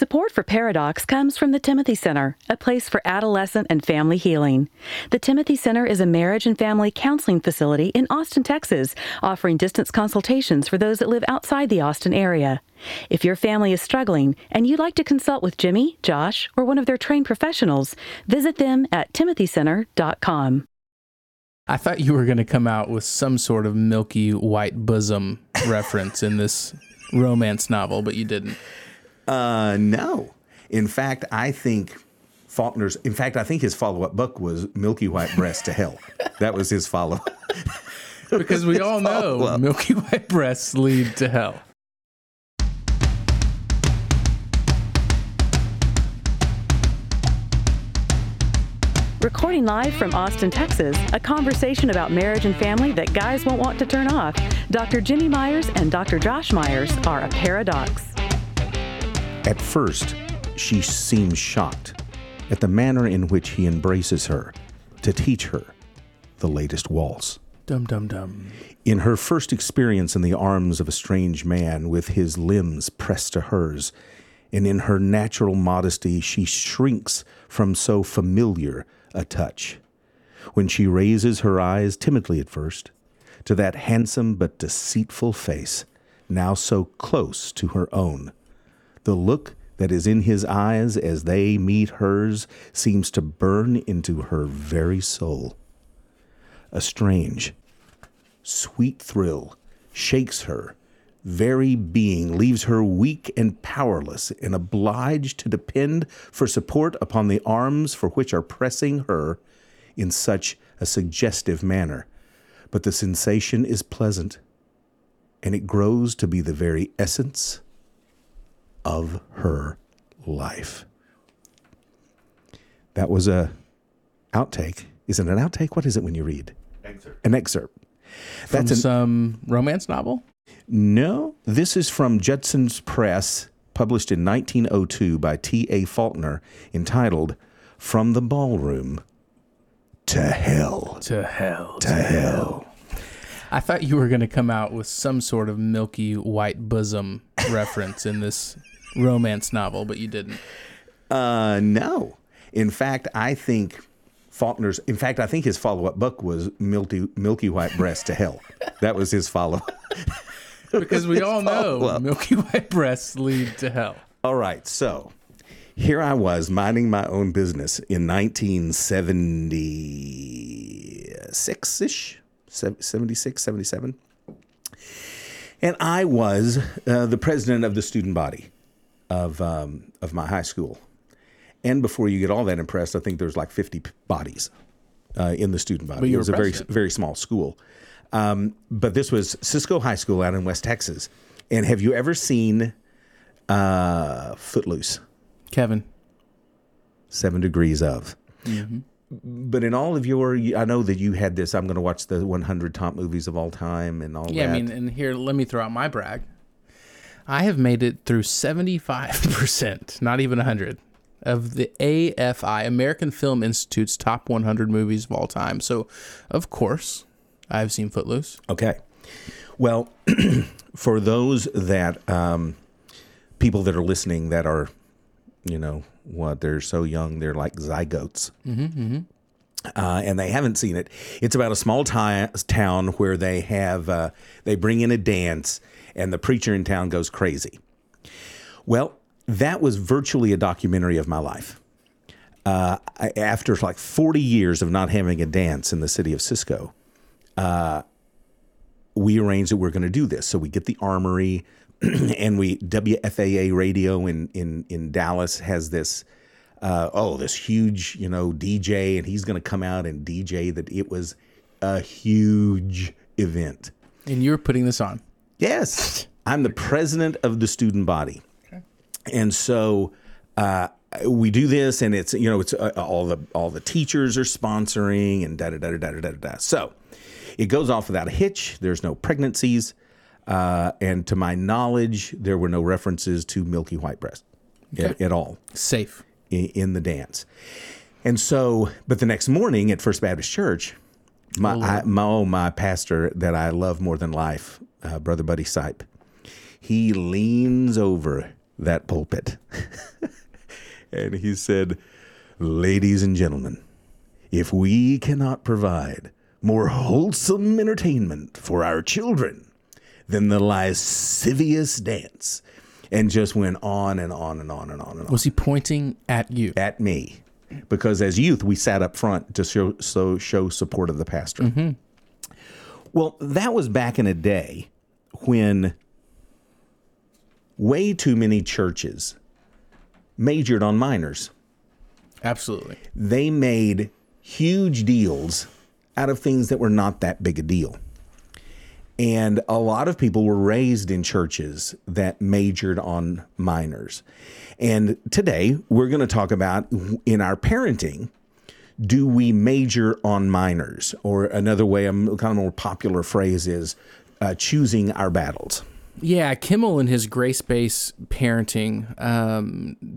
Support for Pairadocs comes from the Timothy Center, a place for adolescent and family healing. The Timothy Center is a marriage and family counseling facility in Austin, Texas, offering distance consultations for those that live outside the Austin area. If your family is struggling and you'd like to consult with Jimmy, Josh, or one of their trained professionals, visit them at timothycenter.com. I thought you were going to come out with some sort of Milky White bosom reference in this romance novel, but you didn't. No. In fact, I think his follow-up book was Milky White Breast to Hell. That was his follow-up. Because we all know Milky White breasts lead to hell. Recording live from Austin, Texas, a conversation about marriage and family that guys won't want to turn off. Dr. Jimmy Myers and Dr. Josh Myers are a Pairadocs. At first, she seems shocked at the manner in which he embraces her to teach her the latest waltz. Dum, dum, dum. In her first experience in the arms of a strange man with his limbs pressed to hers, and in her natural modesty, she shrinks from so familiar a touch. When she raises her eyes, timidly at first, to that handsome but deceitful face, now so close to her own, the look that is in his eyes as they meet hers seems to burn into her very soul. A strange, sweet thrill shakes her very being, leaves her weak and powerless and obliged to depend for support upon the arms for which are pressing her in such a suggestive manner. But the sensation is pleasant, and it grows to be the very essence of her life. That was a outtake. Is it an outtake? What is it when you read? Excerpt. An excerpt. That's some romance novel? No. This is from Judson's Press, published in 1902 by T.A. Faulkner, entitled From the Ballroom to Hell. To Hell. To Hell. I thought you were going to come out with some sort of Milky White bosom reference in this romance novel, but you didn't. No. In fact, I think his follow-up book was Milky White Breast to Hell. That was his follow-up. Because we all know Milky White breasts lead to hell. All right. So here I was minding my own business in 1976-ish, 76, 77. And I was the president of the student body of my high school. And before you get all that impressed, I think there's like 50 bodies in the student body. But it was a very, very small school. But this was Cisco High School out in West Texas. And have you ever seen Footloose? Kevin. 7 Degrees of. Mm-hmm. But in all of your, I know that you had this, I'm going to watch the 100 top movies of all time and all that. Yeah, I mean, and here, let me throw out my brag. I have made it through 75%, not even 100, of the AFI, American Film Institute's top 100 movies of all time. So, of course, I've seen Footloose. Okay. Well, for those that, people that are listening that are, you know, what, they're so young, they're like zygotes. Mm-hmm, mm-hmm. And they haven't seen it. It's about a small town where they have, they bring in a dance and the preacher in town goes crazy. Well, that was virtually a documentary of my life. After like 40 years of not having a dance in the city of Cisco, we arranged that we're going to do this. So we get the armory and we, WFAA radio in Dallas has this, this huge, you know, DJ, and he's going to come out and DJ that. It was a huge event. And you're putting this on. Yes. I'm the president of the student body. Okay. And so, we do this and it's, you know, it's all the teachers are sponsoring and da-da-da-da-da-da-da. So it goes off without a hitch. There's no pregnancies. And to my knowledge, there were no references to Milky White Breast at all. Safe. In the dance. And so, but the next morning at First Baptist Church, my pastor that I love more than life, Brother Buddy Sipe, he leans over that pulpit And he said, "Ladies and gentlemen, if we cannot provide more wholesome entertainment for our children than the lascivious dance," and just went on and on and on and on and on. Was he pointing at you? At me. Because as youth, we sat up front to show support of the pastor. Mm-hmm. Well, that was back in a day when way too many churches majored on minors. Absolutely. They made huge deals out of things that were not that big a deal. And a lot of people were raised in churches that majored on minors. And today we're going to talk about, in our parenting, do we major on minors? Or another way, a kind of more popular phrase is choosing our battles. Yeah, Kimmel in his grace-based parenting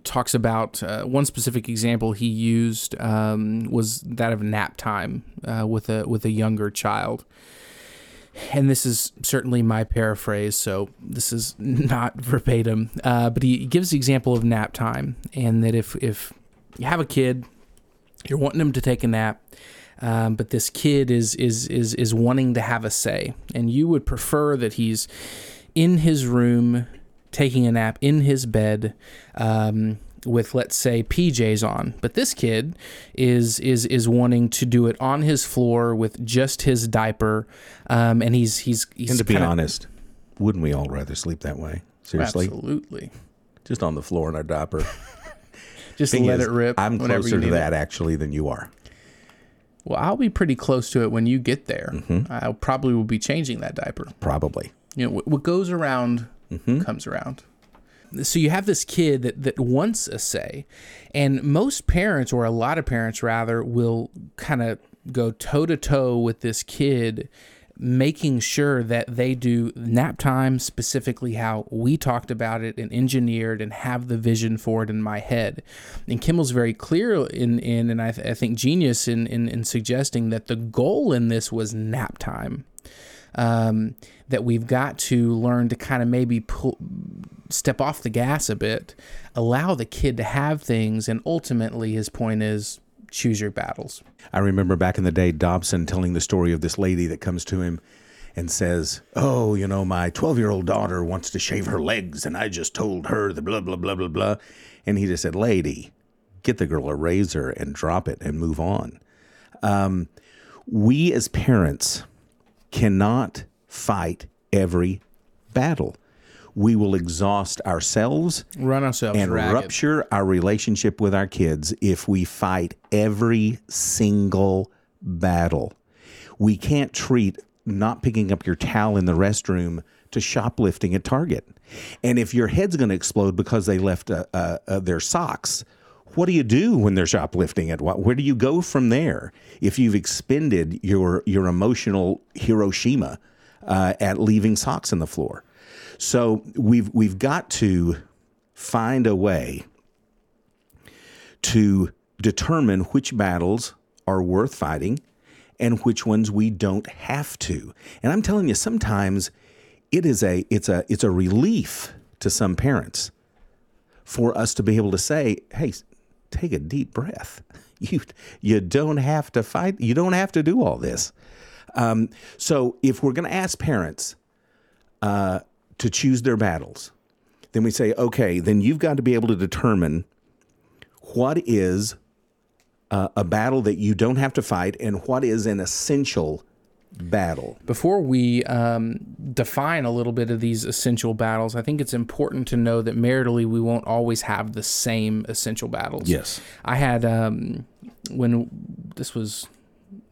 talks about one specific example he used was that of nap time with a younger child. And this is certainly my paraphrase, so this is not verbatim. But he gives the example of nap time, and that if you have a kid, you're wanting them to take a nap, but this kid is wanting to have a say, and you would prefer that he's in his room taking a nap in his bed with, let's say, PJs on. But this kid is wanting to do it on his floor with just his diaper, and he's. And to be honest, wouldn't we all rather sleep that way? Seriously, absolutely. Just on the floor in our diaper. Just let it rip. I'm closer to that actually than you are. Well, I'll be pretty close to it when you get there. Mm-hmm. I probably will be changing that diaper. Probably. You know, what goes around mm-hmm. comes around. So you have this kid that wants a say, and most parents, or a lot of parents rather, will kind of go toe-to-toe with this kid, making sure that they do nap time specifically how we talked about it and engineered and have the vision for it in my head. And Kimmel's very clear and I think genius in suggesting that the goal in this was nap time. That we've got to learn to kind of maybe step off the gas a bit, allow the kid to have things, and ultimately his point is choose your battles. I remember back in the day, Dobson telling the story of this lady that comes to him and says, "Oh, you know, my 12-year-old daughter wants to shave her legs, and I just told her the blah, blah, blah, blah, blah." And he just said, "Lady, get the girl a razor and drop it and move on." We as parents cannot fight every battle. We will exhaust ourselves, run ourselves and ragged, rupture our relationship with our kids if we fight every single battle. We can't treat not picking up your towel in the restroom to shoplifting at Target. And if your head's going to explode because they left their socks, what do you do when they're shoplifting? Where do you go from there if you've expended your emotional Hiroshima at leaving socks on the floor? So we've got to find a way to determine which battles are worth fighting and which ones we don't have to. And I'm telling you, sometimes it's a relief to some parents for us to be able to say, "Hey, take a deep breath. You don't have to fight. You don't have to do all this." So if we're going to ask parents to choose their battles, then we say, okay, then you've got to be able to determine what is a battle that you don't have to fight and what is an essential battle. Before we define a little bit of these essential battles, I think it's important to know that maritally we won't always have the same essential battles. Yes. I had, when this was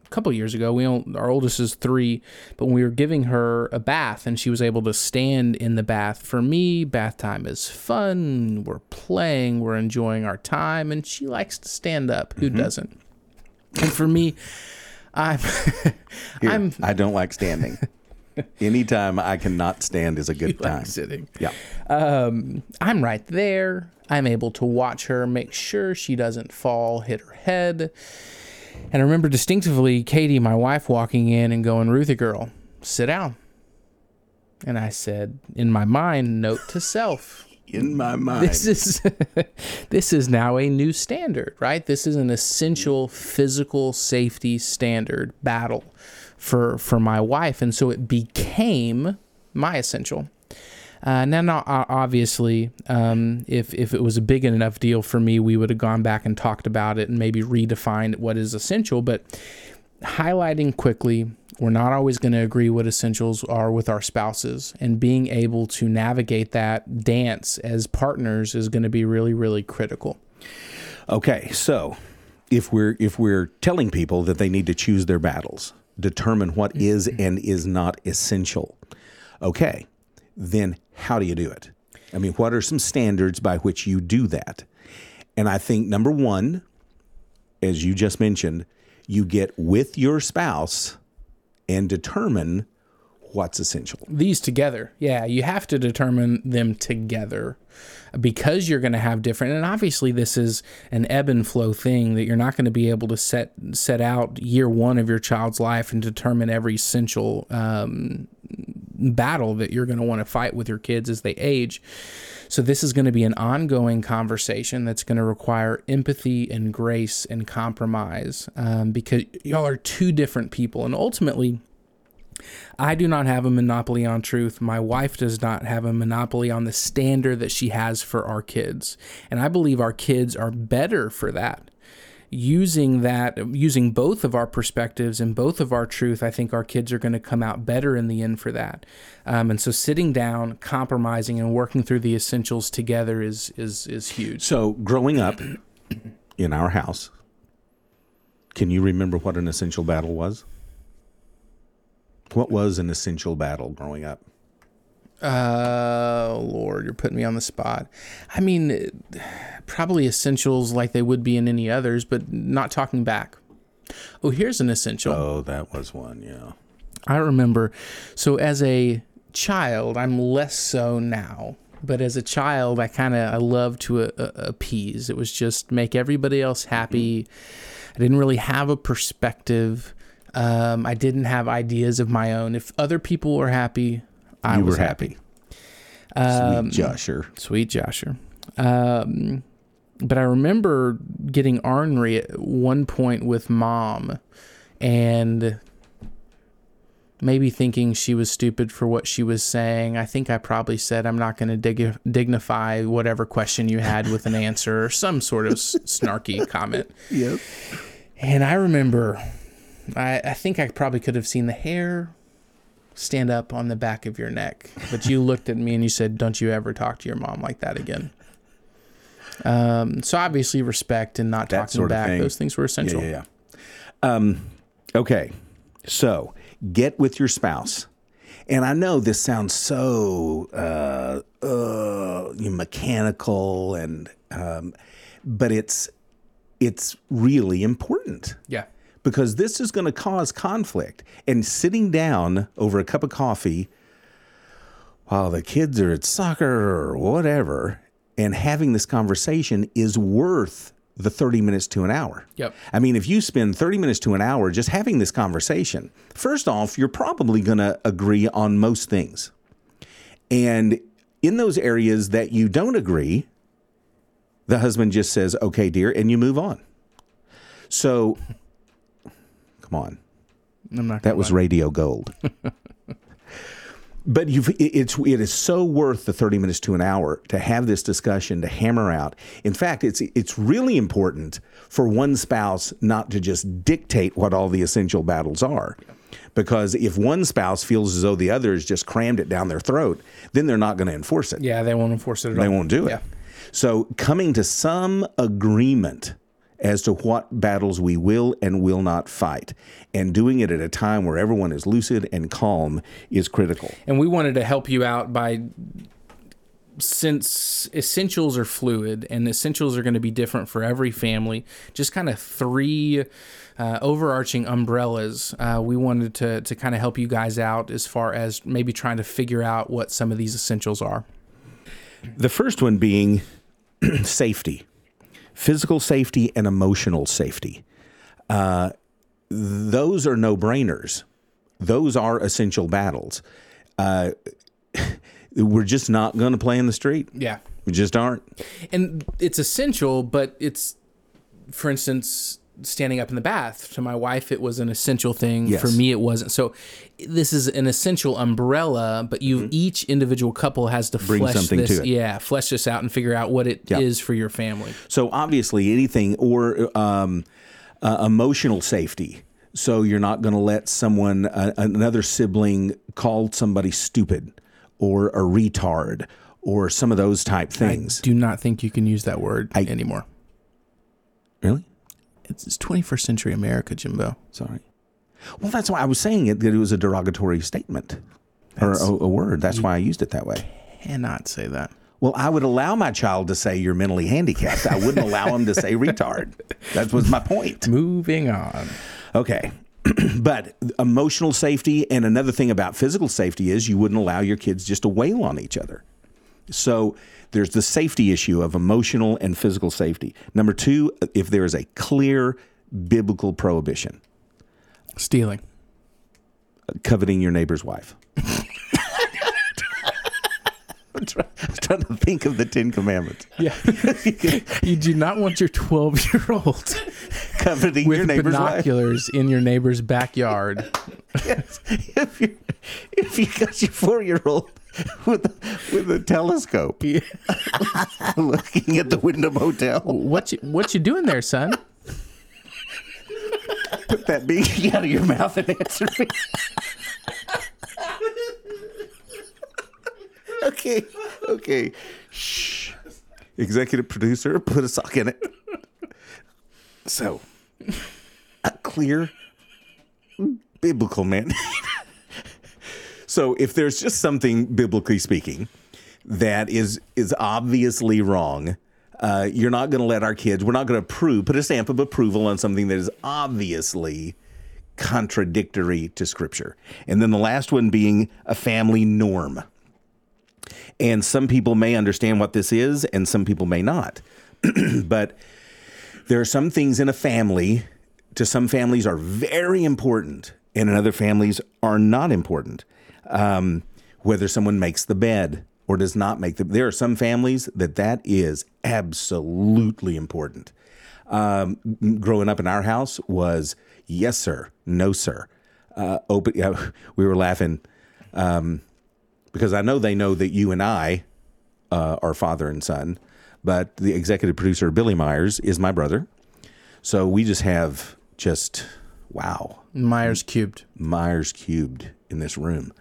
a couple of years ago, our oldest is 3, but when we were giving her a bath and she was able to stand in the bath, for me, bath time is fun. We're playing, we're enjoying our time, and she likes to stand up. Who mm-hmm. doesn't? And for me, I don't like standing. Anytime I cannot stand is a good time. Like sitting. Yeah. I'm right there. I'm able to watch her, make sure she doesn't fall, hit her head. And I remember distinctively Katie, my wife, walking in and going, "Ruthie girl, sit down." And I said, in my mind, note to self, in my mind. This is now a new standard, right? This is an essential physical safety standard battle for my wife. And so it became my essential. Now, obviously, if it was a big enough deal for me, we would have gone back and talked about it and maybe redefined what is essential. But highlighting quickly, we're not always going to agree what essentials are with our spouses, and being able to navigate that dance as partners is going to be really, really critical. Okay, so if we're telling people that they need to choose their battles, determine what is and is not essential, okay, then how do you do it? I mean, what are some standards by which you do that? And I think number one, as you just mentioned, you get with your spouse and determine what's essential. These together. Yeah, you have to determine them together because you're going to have different, and obviously this is an ebb and flow thing that you're not going to be able to set out year one of your child's life and determine every essential battle that you're going to want to fight with your kids as they age. So this is going to be an ongoing conversation that's going to require empathy and grace and compromise because y'all are two different people. And ultimately, I do not have a monopoly on truth. My wife does not have a monopoly on the standard that she has for our kids. And I believe our kids are better for that. Using both of our perspectives and both of our truth, I think our kids are going to come out better in the end for that. And so sitting down, compromising, and working through the essentials together is huge. So growing up in our house, can you remember what an essential battle was? What was an essential battle growing up? Lord, you're putting me on the spot. I mean, probably essentials like they would be in any others, but not talking back. Oh, here's an essential. Oh, that was one, yeah. I remember. So as a child, I'm less so now, but as a child, I loved to appease. It was just make everybody else happy. I didn't really have a perspective. I didn't have ideas of my own. If other people were happy, I was happy. Sweet Josher. But I remember getting ornery at one point with Mom and maybe thinking she was stupid for what she was saying. I think I probably said, I'm not going to dignify whatever question you had with an answer or some sort of snarky comment. Yep. And I remember, I think I probably could have seen the hair stand up on the back of your neck, but you looked at me and you said, don't you ever talk to your mom like that again. So obviously respect and not talking back, those things were essential. Yeah. Okay. So get with your spouse. And I know this sounds so mechanical and but it's really important. Yeah. Because this is going to cause conflict. And sitting down over a cup of coffee while the kids are at soccer or whatever and having this conversation is worth the 30 minutes to an hour. Yep. I mean, if you spend 30 minutes to an hour just having this conversation, first off, you're probably going to agree on most things. And in those areas that you don't agree, the husband just says, okay, dear, and you move on. So... on. I'm not that was lie. Radio gold. But it is so worth the 30 minutes to an hour to have this discussion, to hammer out. In fact, it's really important for one spouse not to just dictate what all the essential battles are. Yeah. Because if one spouse feels as though the other has just crammed it down their throat, then they're not going to enforce it. Yeah, they won't enforce it at all. They won't do it. Yeah. So coming to some agreement as to what battles we will and will not fight. And doing it at a time where everyone is lucid and calm is critical. And we wanted to help you out by, since essentials are fluid and essentials are going to be different for every family, just kind of three overarching umbrellas. We wanted to kind of help you guys out as far as maybe trying to figure out what some of these essentials are. The first one being safety. Physical safety and emotional safety. Those are no-brainers. Those are essential battles. We're just not going to play in the street. Yeah. We just aren't. And it's essential, but it's, for instance, standing up in the bath. To my wife, it was an essential thing. Yes. For me, it wasn't. So this is an essential umbrella, but you, mm-hmm. each individual couple has to flesh this out and figure out what it is for your family. So obviously anything or emotional safety. So you're not going to let someone, another sibling, call somebody stupid or a retard or some of those type things. I do not think you can use that word anymore. Really? It's 21st century America, Jimbo. Sorry. Well, that's why I was saying it, that it was a derogatory statement or a word. That's why I used it that way. Cannot say that. Well, I would allow my child to say you're mentally handicapped. I wouldn't allow him to say retard. That was my point. Moving on. Okay. But emotional safety, and another thing about physical safety is you wouldn't allow your kids just to wail on each other. So there's the safety issue of emotional and physical safety. Number two, if there is a clear biblical prohibition. Stealing. Coveting your neighbor's wife. I'm trying to think of the Ten Commandments. Yeah. You do not want your 12-year-old coveting your neighbor's binoculars wife in your neighbor's backyard. Yes. If you got your 4-year-old with a telescope, yeah. looking at the Wyndham Hotel, what you doing there, son? Put that beak out of your mouth and answer me. Okay. Shh. Executive producer, put a sock in it. So, a clear biblical man. So, if there's just something, biblically speaking, that is obviously wrong, you're not going to let our kids, we're not going to put a stamp of approval on something that is obviously contradictory to Scripture. And then the last one being a family norm. And some people may understand what this is, and some people may not. But there are some things in a family, to some families are very important, and in other families are not important. Whether someone makes the bed or does not make the bed. There are some families that is absolutely important. Growing up in our house was, yes, sir, no, sir. We were laughing. Because I know they know that you and I are father and son, but the executive producer, Billy Myers, is my brother. So we just have wow. Myers cubed in this room.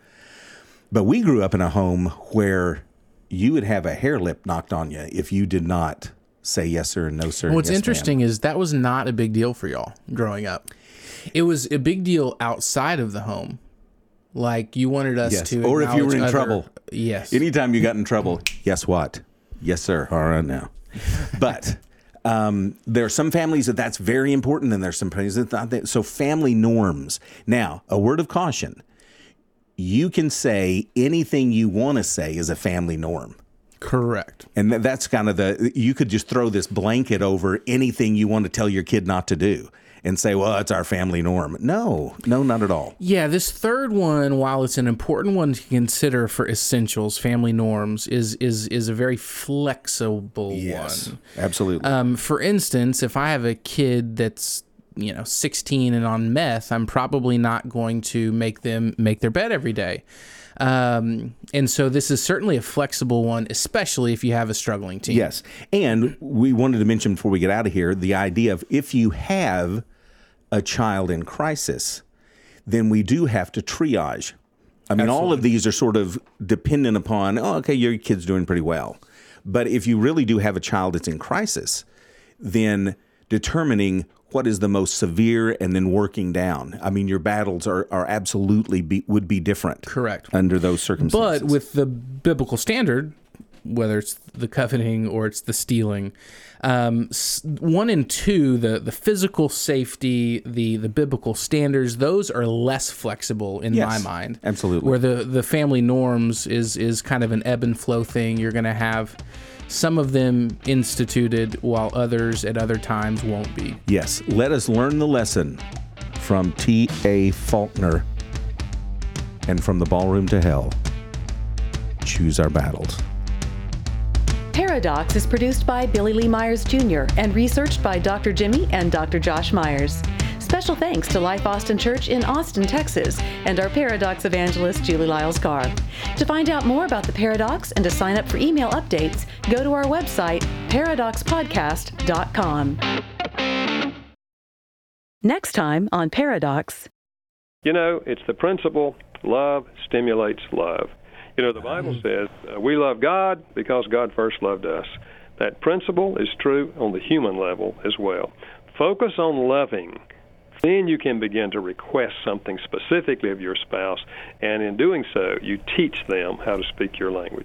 But we grew up in a home where you would have a hair lip knocked on you if you did not say yes, sir, and no, sir. What's interesting is that was not a big deal for y'all growing up. It was a big deal outside of the home. Like you wanted us to, or if you were in trouble. Yes. Anytime you got in trouble, guess what? Yes, sir. All right now. But there are some families that's very important, and there's some families that not. So family norms. Now, a word of caution: you can say anything you want to say is a family norm. Correct. And that's kind of you could just throw this blanket over anything you want to tell your kid not to do. And say, well, it's our family norm. No, not at all. Yeah, this third one, while it's an important one to consider for essentials, family norms, is a very flexible one. Yes, absolutely. For instance, if I have a kid that's 16 and on meth, I'm probably not going to make them make their bed every day. And so this is certainly a flexible one, especially if you have a struggling team. Yes. And we wanted to mention before we get out of here, the idea of if you have a child in crisis, then we do have to triage. I mean, Absolutely. All of these are sort of dependent upon, your kid's doing pretty well. But if you really do have a child that's in crisis, then determining what is the most severe and then working down. I mean, your battles are absolutely would be different. Correct. Under those circumstances. But with the biblical standard, whether it's the coveting or it's the stealing, 1 and 2, the physical safety, the biblical standards, those are less flexible in my mind. Absolutely. Where the family norms is kind of an ebb and flow thing. You're going to have some of them instituted while others at other times won't be. Yes. Let us learn the lesson from T.A. Faulkner and From the Ballroom to Hell. Choose our battles. Pairadocs is produced by Billy Lee Myers Jr. and researched by Dr. Jimmy and Dr. Josh Myers. Special thanks to Life Austin Church in Austin, Texas, and our Pairadocs evangelist, Julie Lyles Carr. To find out more about the Pairadocs and to sign up for email updates, go to our website, paradoxpodcast.com. Next time on Pairadocs. You know, it's the principle, love stimulates love. You know, the Bible says we love God because God first loved us. That principle is true on the human level as well. Focus on loving. Then you can begin to request something specifically of your spouse, and in doing so, you teach them how to speak your language.